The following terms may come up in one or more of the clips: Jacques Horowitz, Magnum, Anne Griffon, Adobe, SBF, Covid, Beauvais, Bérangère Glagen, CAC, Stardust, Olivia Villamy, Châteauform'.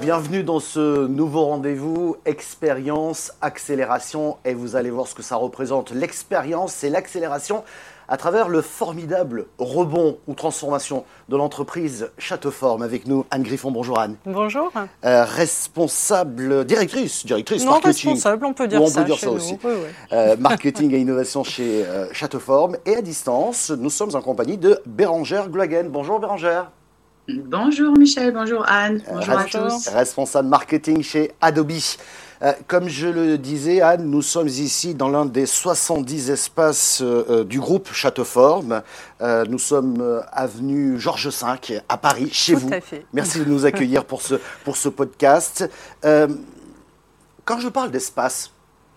Bienvenue dans ce nouveau rendez-vous, expérience, accélération, et vous allez voir ce que ça représente. L'expérience et l'accélération à travers le formidable rebond ou transformation de l'entreprise Châteauform'. Avec nous, Anne Griffon. Bonjour Anne. Bonjour. Directrice non, marketing. Non, responsable, on peut dire ça. On peut dire ça aussi. Oui. Marketing et innovation chez Châteauform'. Et à distance, nous sommes en compagnie de Bérangère Glagen. Bonjour Bérangère. Bonjour Michel, bonjour Anne, bonjour à tous. Responsable marketing chez Adobe. Comme je le disais, Anne, nous sommes ici dans l'un des 70 espaces du groupe Châteauform'. Nous sommes avenue Georges V à Paris, chez vous. Tout à fait. Merci de nous accueillir pour ce podcast. Quand je parle d'espace,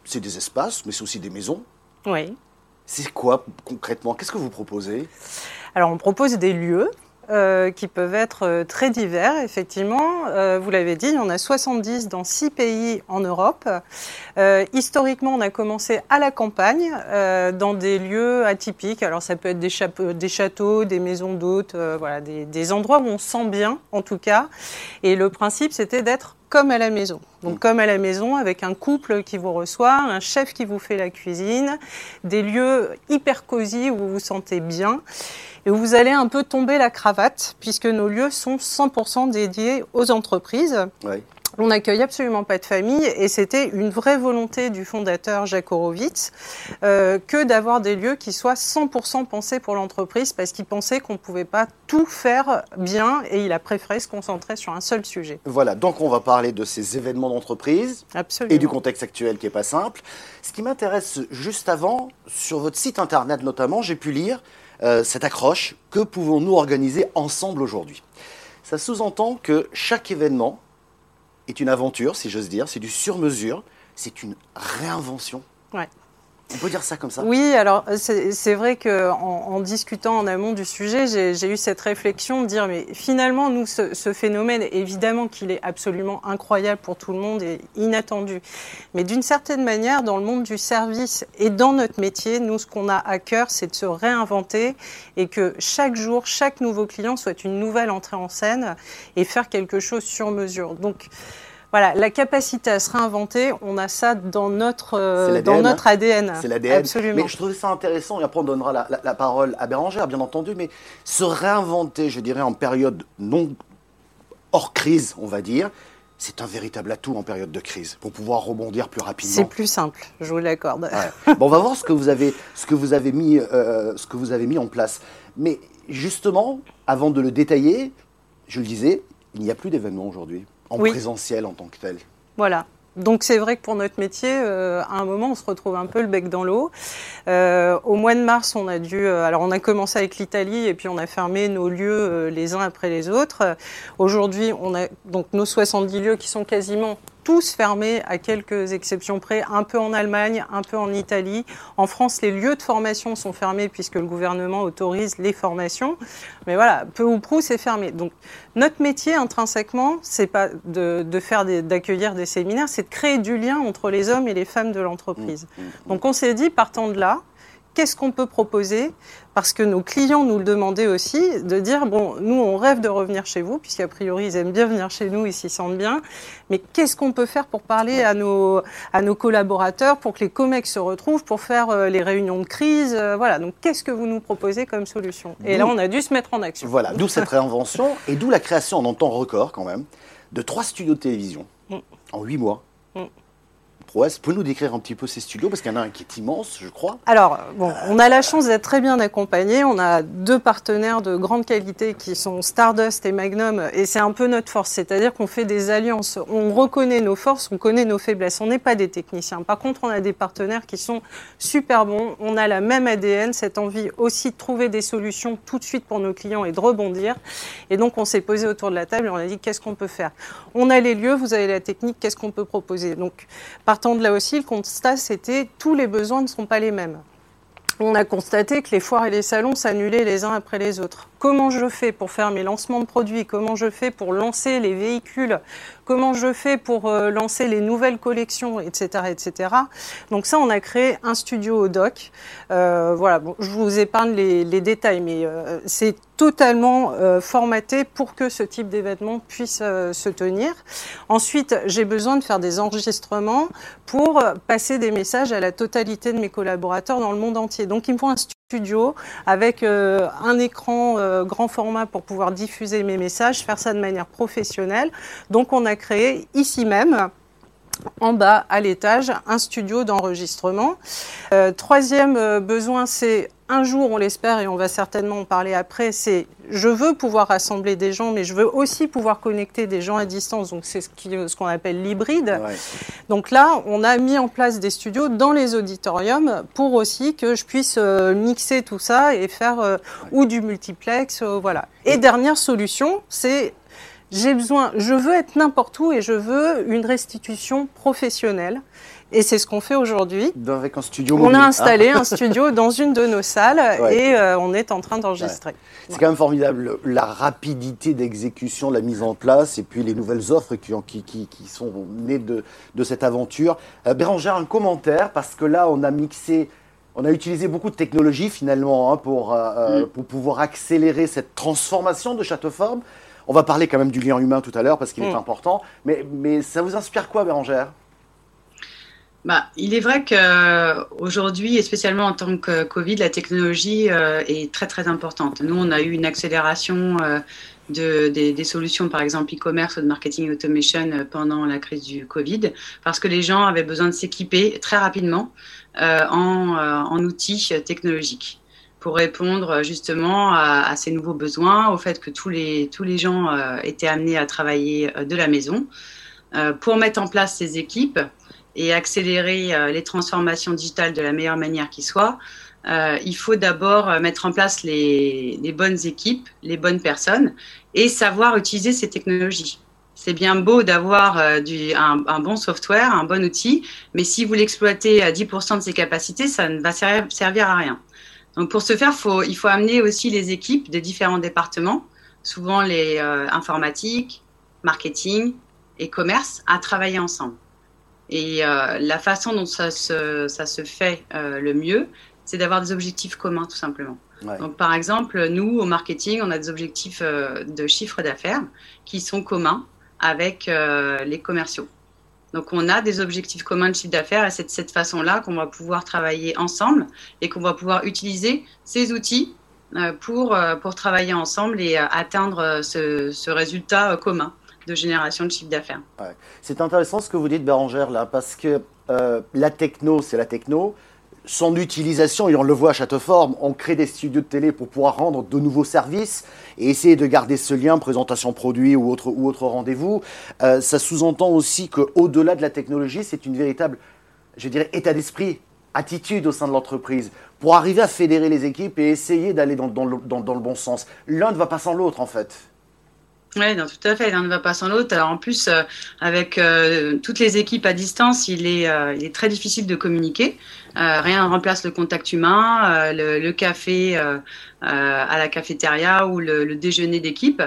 c'est des espaces, mais c'est aussi des maisons. Oui. C'est quoi concrètement? Qu'est-ce que vous proposez? Alors, on propose des lieux. Qui peuvent être très divers, effectivement. Vous l'avez dit, il y en a 70 dans 6 pays en Europe. Historiquement, on a commencé à la campagne, dans des lieux atypiques. Alors, ça peut être des châteaux, des maisons d'hôtes, voilà, des endroits où on sent bien, en tout cas. Et le principe, c'était d'être comme à la maison. Donc comme à la maison, avec un couple qui vous reçoit, un chef qui vous fait la cuisine, des lieux hyper cosy où vous vous sentez bien et où vous allez un peu tomber la cravate, puisque nos lieux sont 100% dédiés aux entreprises. Oui. On n'accueille absolument pas de famille et c'était une vraie volonté du fondateur Jacques Horowitz que d'avoir des lieux qui soient 100% pensés pour l'entreprise, parce qu'il pensait qu'on ne pouvait pas tout faire bien et il a préféré se concentrer sur un seul sujet. Voilà, donc on va parler de ces événements d'entreprise. Absolument. Et du contexte actuel qui n'est pas simple. Ce qui m'intéresse juste avant, sur votre site internet notamment, j'ai pu lire cette accroche « Que pouvons-nous organiser ensemble aujourd'hui ?» Ça sous-entend que chaque événement est une aventure, si j'ose dire, c'est du sur-mesure, c'est une réinvention. Ouais. On peut dire ça comme ça? Oui, alors c'est vrai qu'en discutant en amont du sujet, j'ai eu cette réflexion de dire, mais finalement, nous, ce phénomène, évidemment qu'il est absolument incroyable pour tout le monde et inattendu. Mais d'une certaine manière, dans le monde du service et dans notre métier, nous, ce qu'on a à cœur, c'est de se réinventer et que chaque jour, chaque nouveau client soit une nouvelle entrée en scène et faire quelque chose sur mesure. Donc, voilà, la capacité à se réinventer, on a ça dans notre ADN. C'est l'ADN. Absolument. Mais je trouvais ça intéressant, et après on donnera la parole à Bérangère, bien entendu, mais se réinventer, je dirais, en période non hors crise, on va dire, c'est un véritable atout en période de crise pour pouvoir rebondir plus rapidement. C'est plus simple, je vous l'accorde. Ouais. Bon, on va voir ce que vous avez mis en place. Mais justement, avant de le détailler, je le disais, il n'y a plus d'événements aujourd'hui. En présentiel en tant que tel. Voilà. Donc c'est vrai que pour notre métier, à un moment, on se retrouve un peu le bec dans l'eau. Au mois de mars, on a dû... alors on a commencé avec l'Italie et puis on a fermé nos lieux les uns après les autres. Aujourd'hui, on a donc nos 70 lieux qui sont quasiment tous fermés, à quelques exceptions près, un peu en Allemagne, un peu en Italie. En France, les lieux de formation sont fermés puisque le gouvernement autorise les formations. Mais voilà, peu ou prou, c'est fermé. Donc, notre métier, intrinsèquement, c'est pas d'accueillir des séminaires, c'est de créer du lien entre les hommes et les femmes de l'entreprise. Donc, on s'est dit, partant de là, qu'est-ce qu'on peut proposer? Parce que nos clients nous le demandaient aussi, de dire, bon, nous, on rêve de revenir chez vous, puisqu'a priori, ils aiment bien venir chez nous, ils s'y sentent bien. Mais qu'est-ce qu'on peut faire pour parler à nos collaborateurs, pour que les comex se retrouvent, pour faire les réunions de crise? Voilà, donc qu'est-ce que vous nous proposez comme solution? Et là, on a dû se mettre en action. Voilà, d'où cette réinvention et d'où la création, en temps record quand même, de 3 studios de télévision en 8 mois. Pouvez-vous nous décrire un petit peu ces studios? Parce qu'il y en a un qui est immense, je crois. Alors, bon, on a la chance d'être très bien accompagnés. On a 2 partenaires de grande qualité qui sont Stardust et Magnum. Et c'est un peu notre force. C'est-à-dire qu'on fait des alliances. On reconnaît nos forces, on connaît nos faiblesses. On n'est pas des techniciens. Par contre, on a des partenaires qui sont super bons. On a la même ADN, cette envie aussi de trouver des solutions tout de suite pour nos clients et de rebondir. Et donc, on s'est posé autour de la table et on a dit, qu'est-ce qu'on peut faire? On a les lieux, vous avez la technique, qu'est-ce qu'on peut proposer? Donc, partant de là aussi, le constat, c'était tous les besoins ne sont pas les mêmes. On a constaté que les foires et les salons s'annulaient les uns après les autres. Comment je fais pour faire mes lancements de produits? Comment je fais pour lancer les véhicules? Comment je fais pour lancer les nouvelles collections, etc., etc. Donc ça, on a créé un studio au doc. Voilà, bon, je vous épargne les détails, mais c'est totalement formaté pour que ce type d'événement puisse se tenir. Ensuite, j'ai besoin de faire des enregistrements pour passer des messages à la totalité de mes collaborateurs dans le monde entier. Donc, il me faut un studio avec un écran grand format pour pouvoir diffuser mes messages, faire ça de manière professionnelle. Donc, on a créé ici même, en bas à l'étage, un studio d'enregistrement. Troisième besoin, c'est un jour, on l'espère et on va certainement en parler après, c'est je veux pouvoir rassembler des gens, mais je veux aussi pouvoir connecter des gens à distance. Donc, c'est ce qu'on appelle l'hybride. Ouais. Donc là, on a mis en place des studios dans les auditoriums pour aussi que je puisse mixer tout ça et faire ou du multiplex, voilà. Et dernière solution, c'est je veux être n'importe où et je veux une restitution professionnelle. Et c'est ce qu'on fait aujourd'hui. Avec un studio mobile. On a installé un studio dans une de nos salles et on est en train d'enregistrer. Ouais. C'est quand même formidable, la rapidité d'exécution, la mise en place et puis les nouvelles offres qui sont nées de cette aventure. Bérangère, un commentaire, parce que là, on a mixé, on a utilisé beaucoup de technologies finalement hein, pour pouvoir accélérer cette transformation de Châteauform'. On va parler quand même du lien humain tout à l'heure parce qu'il est important. Mais ça vous inspire quoi, Bérangère ? Il est vrai qu'aujourd'hui, et spécialement en tant que Covid, la technologie est très, très importante. Nous, on a eu une accélération des solutions, par exemple e-commerce ou de marketing automation pendant la crise du Covid, parce que les gens avaient besoin de s'équiper très rapidement en outils technologiques, pour répondre justement à ces nouveaux besoins, au fait que tous les gens étaient amenés à travailler de la maison, pour mettre en place ces équipes et accélérer les transformations digitales de la meilleure manière qui soit. Il faut d'abord mettre en place les bonnes équipes, les bonnes personnes et savoir utiliser ces technologies. C'est bien beau d'avoir un bon software, un bon outil, mais si vous l'exploitez à 10% de ses capacités, ça ne va servir à rien. Donc pour ce faire, il faut amener aussi les équipes des différents départements, souvent les informatiques, marketing et commerce, à travailler ensemble. Et la façon dont ça se fait le mieux, c'est d'avoir des objectifs communs tout simplement. Ouais. Donc par exemple, nous au marketing, on a des objectifs de chiffre d'affaires qui sont communs avec les commerciaux. Donc, on a des objectifs communs de chiffre d'affaires et c'est de cette façon-là qu'on va pouvoir travailler ensemble et qu'on va pouvoir utiliser ces outils pour travailler ensemble et atteindre ce résultat commun de génération de chiffre d'affaires. Ouais. C'est intéressant ce que vous dites, Bérangère, là, parce que la techno, c'est la techno. Son utilisation, et on le voit à Châteauform', on crée des studios de télé pour pouvoir rendre de nouveaux services et essayer de garder ce lien, présentation produit ou autre rendez-vous. Ça sous-entend aussi qu'au-delà de la technologie, c'est une véritable, je dirais, état d'esprit, attitude au sein de l'entreprise pour arriver à fédérer les équipes et essayer d'aller dans le bon sens. L'un ne va pas sans l'autre, en fait. Oui, tout à fait, l'un ne va pas sans l'autre. Alors en plus, avec toutes les équipes à distance, il est très difficile de communiquer. Rien ne remplace le contact humain, le café à la cafétéria ou le déjeuner d'équipe.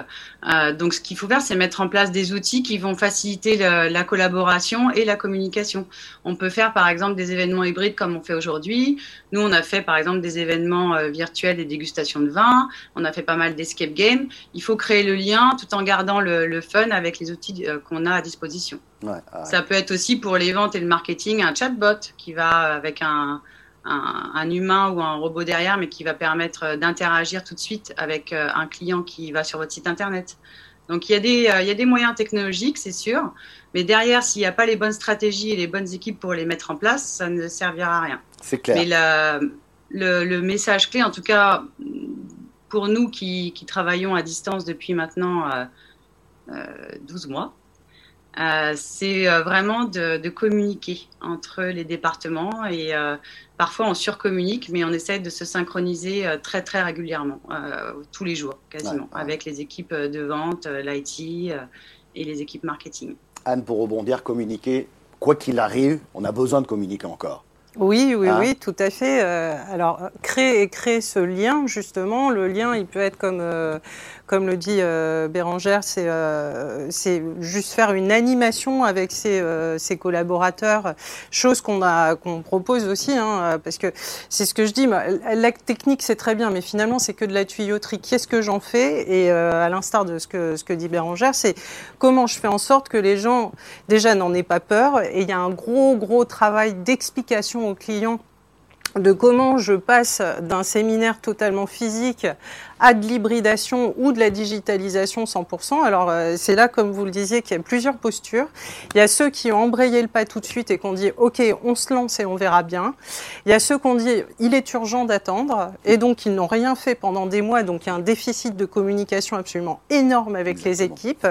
Donc ce qu'il faut faire, c'est mettre en place des outils qui vont faciliter la collaboration et la communication. On peut faire par exemple des événements hybrides comme on fait aujourd'hui. Nous, on a fait par exemple des événements virtuels, des dégustations de vin. On a fait pas mal d'escape games. Il faut créer le lien tout en gardant le fun avec les outils qu'on a à disposition. Ouais. Ça peut être aussi pour les ventes et le marketing un chatbot qui va avec un humain ou un robot derrière, mais qui va permettre d'interagir tout de suite avec un client qui va sur votre site internet. Donc il y a des moyens technologiques, c'est sûr, mais derrière, s'il n'y a pas les bonnes stratégies et les bonnes équipes pour les mettre en place, ça ne servira à rien. C'est clair. Mais le message clé, en tout cas pour nous qui travaillons à distance depuis maintenant 12 mois, c'est vraiment de communiquer entre les départements et parfois on surcommunique, mais on essaie de se synchroniser très très régulièrement, tous les jours quasiment, avec les équipes de vente, l'IT et les équipes marketing. Anne, pour rebondir, communiquer, quoi qu'il arrive, on a besoin de communiquer encore. Oui, oui, ah. oui, tout à fait. Alors, créer ce lien, justement, le lien, il peut être comme le dit Bérangère, c'est juste faire une animation avec ses collaborateurs, chose qu'on propose aussi, hein, parce que c'est ce que je dis, la technique c'est très bien, mais finalement c'est que de la tuyauterie. Qu'est-ce que j'en fais? Et à l'instar de ce que dit Bérangère, c'est comment je fais en sorte que les gens, déjà, n'en aient pas peur, et il y a un gros travail d'explication aux clients de comment je passe d'un séminaire totalement physique à de l'hybridation ou de la digitalisation 100%. Alors, c'est là, comme vous le disiez, qu'il y a plusieurs postures. Il y a ceux qui ont embrayé le pas tout de suite et qui ont dit « Ok, on se lance et on verra bien ». Il y a ceux qui ont dit « Il est urgent d'attendre » et donc ils n'ont rien fait pendant des mois. Donc, il y a un déficit de communication absolument énorme avec les équipes.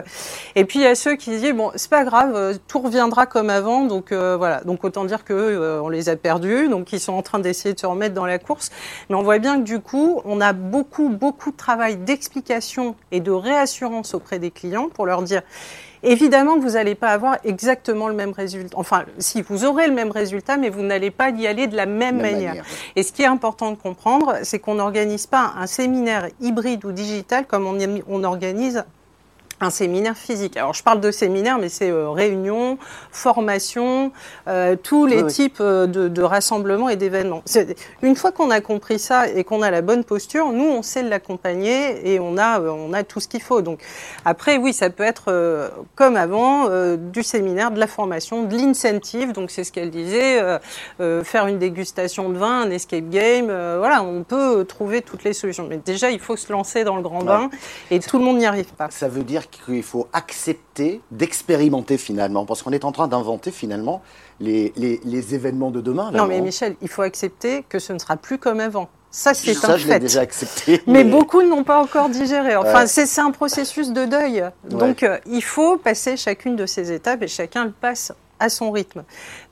Et puis, il y a ceux qui disent « Bon, c'est pas grave, tout reviendra comme avant ». Donc, voilà. Donc, autant dire qu'on les a perdus. Donc, ils sont en train d'essayer de se remettre dans la course. Mais on voit bien que du coup, on a beaucoup de travail d'explication et de réassurance auprès des clients pour leur dire évidemment que vous n'allez pas avoir exactement le même résultat. Enfin, si, vous aurez le même résultat, mais vous n'allez pas y aller de la même manière. Et ce qui est important de comprendre, c'est qu'on n'organise pas un séminaire hybride ou digital comme on organise un séminaire physique. Alors, je parle de séminaire, mais c'est réunion, formation, tous les types de rassemblements et d'événements. Une fois qu'on a compris ça et qu'on a la bonne posture, nous, on sait l'accompagner et on a tout ce qu'il faut. Donc, après, oui, ça peut être comme avant, du séminaire, de la formation, de l'incentive. Donc, c'est ce qu'elle disait, faire une dégustation de vin, un escape game. Voilà, on peut trouver toutes les solutions. Mais déjà, il faut se lancer dans le grand bain et tout le monde n'y arrive pas. Ça veut dire qu'il faut accepter d'expérimenter finalement, parce qu'on est en train d'inventer finalement les événements de demain. Là, non mais Michel, il faut accepter que ce ne sera plus comme avant. Ça, c'est un fait. Je l'ai déjà accepté. Mais beaucoup n'ont pas encore digéré. Enfin, c'est un processus de deuil. Donc, il faut passer chacune de ces étapes et chacun le passe à son rythme.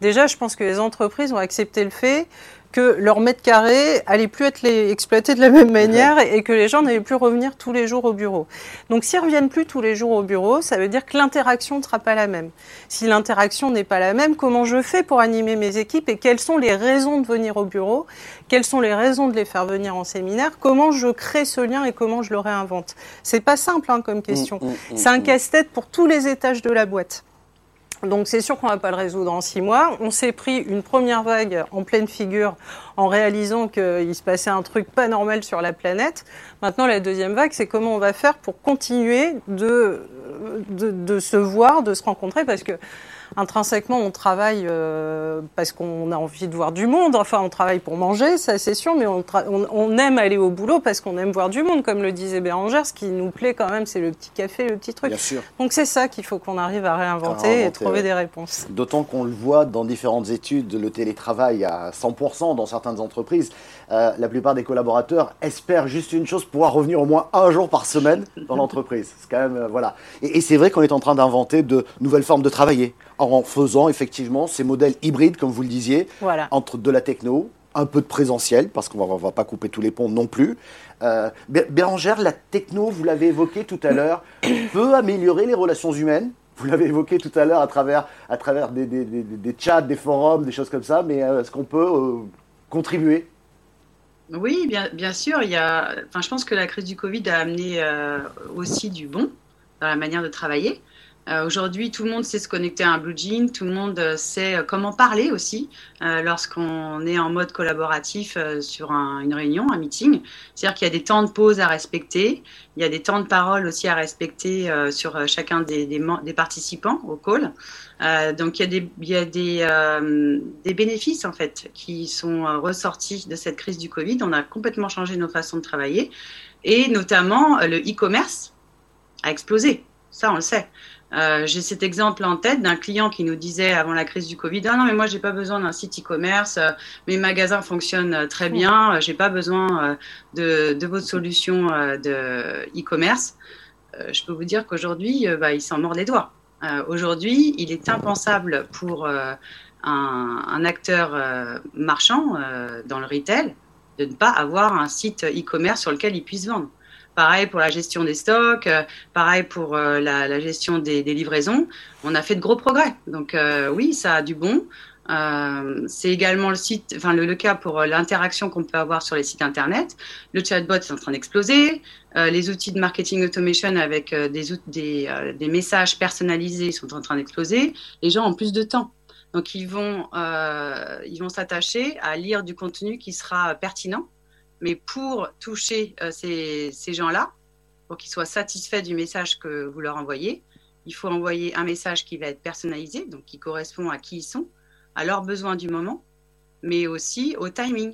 Déjà, je pense que les entreprises ont accepté le fait que leur mètre carré allait plus être exploité de la même manière et que les gens n'allaient plus revenir tous les jours au bureau. Donc, s'ils ne reviennent plus tous les jours au bureau, ça veut dire que l'interaction ne sera pas la même. Si l'interaction n'est pas la même, comment je fais pour animer mes équipes et quelles sont les raisons de venir au bureau? Quelles sont les raisons de les faire venir en séminaire? Comment je crée ce lien et comment je le réinvente? C'est pas simple hein, comme question. C'est un casse-tête pour tous les étages de la boîte. Donc, c'est sûr qu'on ne va pas le résoudre en 6 mois. On s'est pris une première vague en pleine figure en réalisant qu'il se passait un truc pas normal sur la planète. Maintenant, la deuxième vague, c'est comment on va faire pour continuer de se voir, de se rencontrer, parce que intrinsèquement, on travaille parce qu'on a envie de voir du monde. Enfin, on travaille pour manger, ça c'est sûr, mais on aime aller au boulot parce qu'on aime voir du monde, comme le disait Bérangère. Ce qui nous plaît quand même, c'est le petit café, le petit truc. Bien sûr. Donc c'est ça qu'il faut qu'on arrive à réinventer et trouver des réponses. D'autant qu'on le voit dans différentes études, le télétravail à 100% dans certaines entreprises. La plupart des collaborateurs espèrent juste une chose, pouvoir revenir au moins un jour par semaine dans l'entreprise. C'est quand même, voilà. Et c'est vrai qu'on est en train d'inventer de nouvelles formes de travailler, en faisant effectivement ces modèles hybrides, comme vous le disiez, entre de la techno, un peu de présentiel, parce qu'on ne va pas couper tous les ponts non plus. Bérangère, la techno, vous l'avez évoqué tout à l'heure, peut améliorer les relations humaines. Vous l'avez évoqué tout à l'heure à travers des chats, des forums, des choses comme ça, mais est-ce qu'on peut contribuer ? Oui, bien sûr. Je pense que la crise du Covid a amené aussi du bon dans la manière de travailler. Aujourd'hui, tout le monde sait se connecter à un blue jean, tout le monde sait comment parler aussi lorsqu'on est en mode collaboratif sur une réunion, un meeting. C'est-à-dire qu'il y a des temps de pause à respecter, il y a des temps de parole aussi à respecter sur chacun des participants au call. Donc, il y a des bénéfices en fait qui sont ressortis de cette crise du Covid. On a complètement changé nos façons de travailler et notamment le e-commerce a explosé. Ça, on le sait. J'ai cet exemple en tête d'un client qui nous disait avant la crise du Covid « Ah non, mais moi, j'ai pas besoin d'un site e-commerce, mes magasins fonctionnent très bien, j'ai pas besoin de votre solution de e-commerce. » Je peux vous dire qu'aujourd'hui, il s'en mord les doigts. Aujourd'hui, il est impensable pour un acteur marchand dans le retail de ne pas avoir un site e-commerce sur lequel il puisse vendre. Pareil pour la gestion des stocks, pareil pour la gestion des livraisons. On a fait de gros progrès. Donc oui, ça a du bon. C'est également le site, enfin le cas pour l'interaction qu'on peut avoir sur les sites internet. Le chatbot est en train d'exploser. Les outils de marketing automation avec des messages personnalisés sont en train d'exploser. Les gens ont plus de temps, donc ils vont s'attacher à lire du contenu qui sera pertinent, mais pour toucher ces gens-là, pour qu'ils soient satisfaits du message que vous leur envoyez, il faut envoyer un message qui va être personnalisé, donc qui correspond à qui ils sont, à leurs besoins du moment, mais aussi au timing.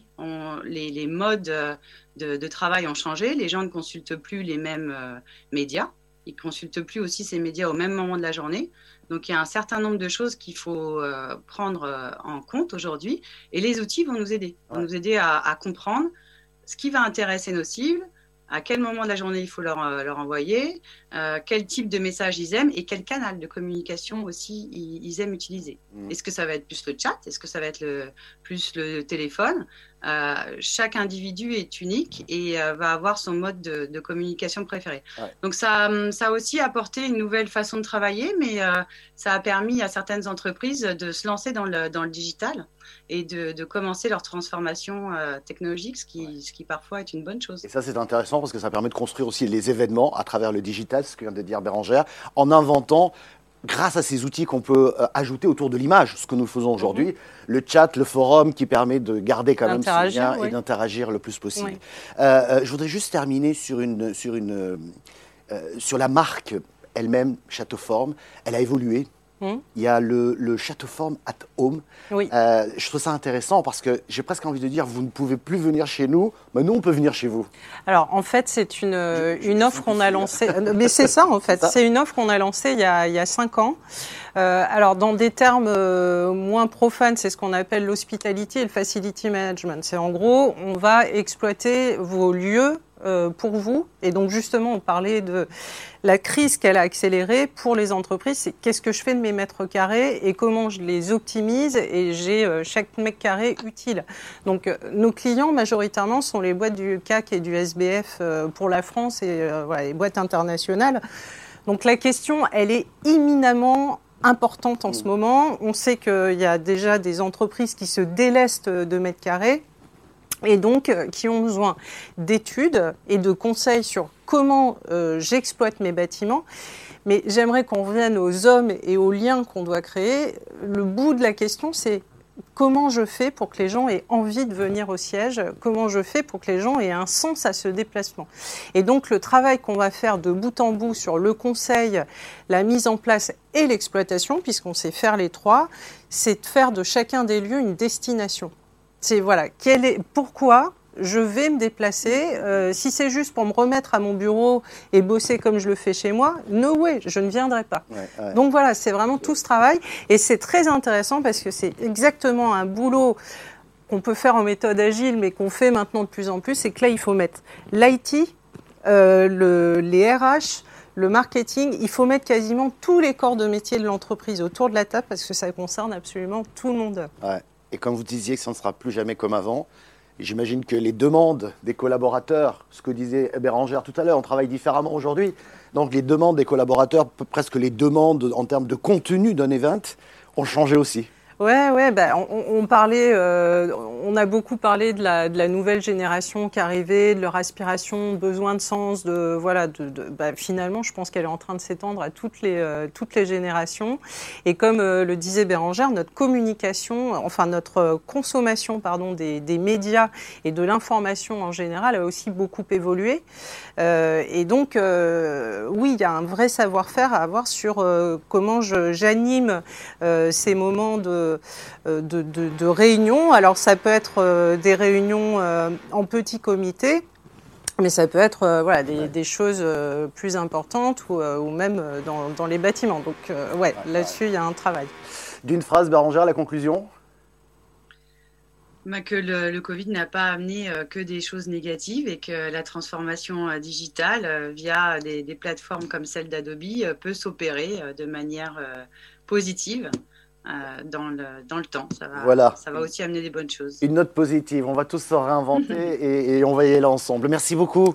Les modes de travail ont changé, les gens ne consultent plus les mêmes médias, ils ne consultent plus aussi ces médias au même moment de la journée. Donc, il y a un certain nombre de choses qu'il faut prendre en compte aujourd'hui, et les outils vont nous aider. Ils vont nous aider à comprendre ce qui va intéresser nos cibles, à quel moment de la journée il faut leur envoyer, quel type de message ils aiment et quel canal de communication aussi ils aiment utiliser. Est-ce que ça va être plus le chat? Est-ce que ça va être plus le téléphone? Chaque individu est unique et va avoir son mode de communication préféré. Ouais. Donc ça a aussi apporté une nouvelle façon de travailler, mais ça a permis à certaines entreprises de se lancer dans le digital et de commencer leur transformation technologique, ce qui parfois est une bonne chose. Et ça, c'est intéressant parce que ça permet de construire aussi les événements à travers le digital, ce que vient de dire Bérangère, en inventant, grâce à ces outils qu'on peut ajouter autour de l'image, ce que nous faisons aujourd'hui, le chat, le forum qui permet de garder quand même ce lien et d'interagir le plus possible. Je voudrais juste terminer sur la marque elle-même, Châteauform'. Elle a évolué. Il y a le Châteauform' at home. Je trouve ça intéressant parce que j'ai presque envie de dire, vous ne pouvez plus venir chez nous, mais nous on peut venir chez vous. Alors en fait c'est une offre qu'on a lancée, mais c'est ça en fait, c'est une offre qu'on a lancée il y a 5 ans. Alors dans des termes moins profanes, c'est ce qu'on appelle l'hospitality et le facility management. C'est en gros, on va exploiter vos lieux pour vous. Et donc justement, on parlait de la crise qu'elle a accélérée pour les entreprises. C'est qu'est-ce que je fais de mes mètres carrés et comment je les optimise, et j'ai chaque mètre carré utile. Donc nos clients majoritairement sont les boîtes du CAC et du SBF pour la France, et les boîtes internationales. Donc la question, elle est éminemment importante en ce moment. On sait qu'il y a déjà des entreprises qui se délestent de mètres carrés, et donc qui ont besoin d'études et de conseils sur comment j'exploite mes bâtiments. Mais j'aimerais qu'on revienne aux hommes et aux liens qu'on doit créer. Le bout de la question, c'est comment je fais pour que les gens aient envie de venir au siège? Comment je fais pour que les gens aient un sens à ce déplacement? Et donc le travail qu'on va faire de bout en bout sur le conseil, la mise en place et l'exploitation, puisqu'on sait faire les trois, c'est de faire de chacun des lieux une destination. C'est pourquoi je vais me déplacer. Si c'est juste pour me remettre à mon bureau et bosser comme je le fais chez moi, no way, je ne viendrai pas. Donc voilà, c'est vraiment tout ce travail, et c'est très intéressant parce que c'est exactement un boulot qu'on peut faire en méthode agile, mais qu'on fait maintenant de plus en plus. C'est que là, il faut mettre l'IT, les RH, le marketing, il faut mettre quasiment tous les corps de métier de l'entreprise autour de la table parce que ça concerne absolument tout le monde. Ouais. Et comme vous disiez que ça ne sera plus jamais comme avant, j'imagine que les demandes des collaborateurs, ce que disait Bérangère tout à l'heure, on travaille différemment aujourd'hui. Donc les demandes des collaborateurs, presque les demandes en termes de contenu d'un event, ont changé aussi. On parlait, on a beaucoup parlé de la nouvelle génération qui arrivait, de leur aspiration, besoin de sens, finalement, je pense qu'elle est en train de s'étendre à toutes les générations. Et comme le disait Bérangère, notre communication, enfin notre consommation, des médias et de l'information en général a aussi beaucoup évolué. Oui, il y a un vrai savoir-faire à avoir sur comment j'anime ces moments de réunions. Alors ça peut être des réunions en petits comités, mais ça peut être des choses plus importantes ou même dans les bâtiments. Donc là-dessus, il y a un travail. D'une phrase, Bérangère, la conclusion? Que le Covid n'a pas amené que des choses négatives, et que la transformation digitale via des plateformes comme celle d'Adobe peut s'opérer de manière positive. Dans le temps, ça va aussi amener des bonnes choses. Une note positive, on va tous se réinventer et on va y aller ensemble. Merci beaucoup,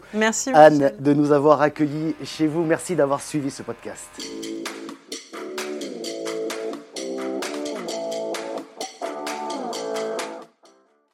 Anne, de nous avoir accueillis chez vous. Merci d'avoir suivi ce podcast.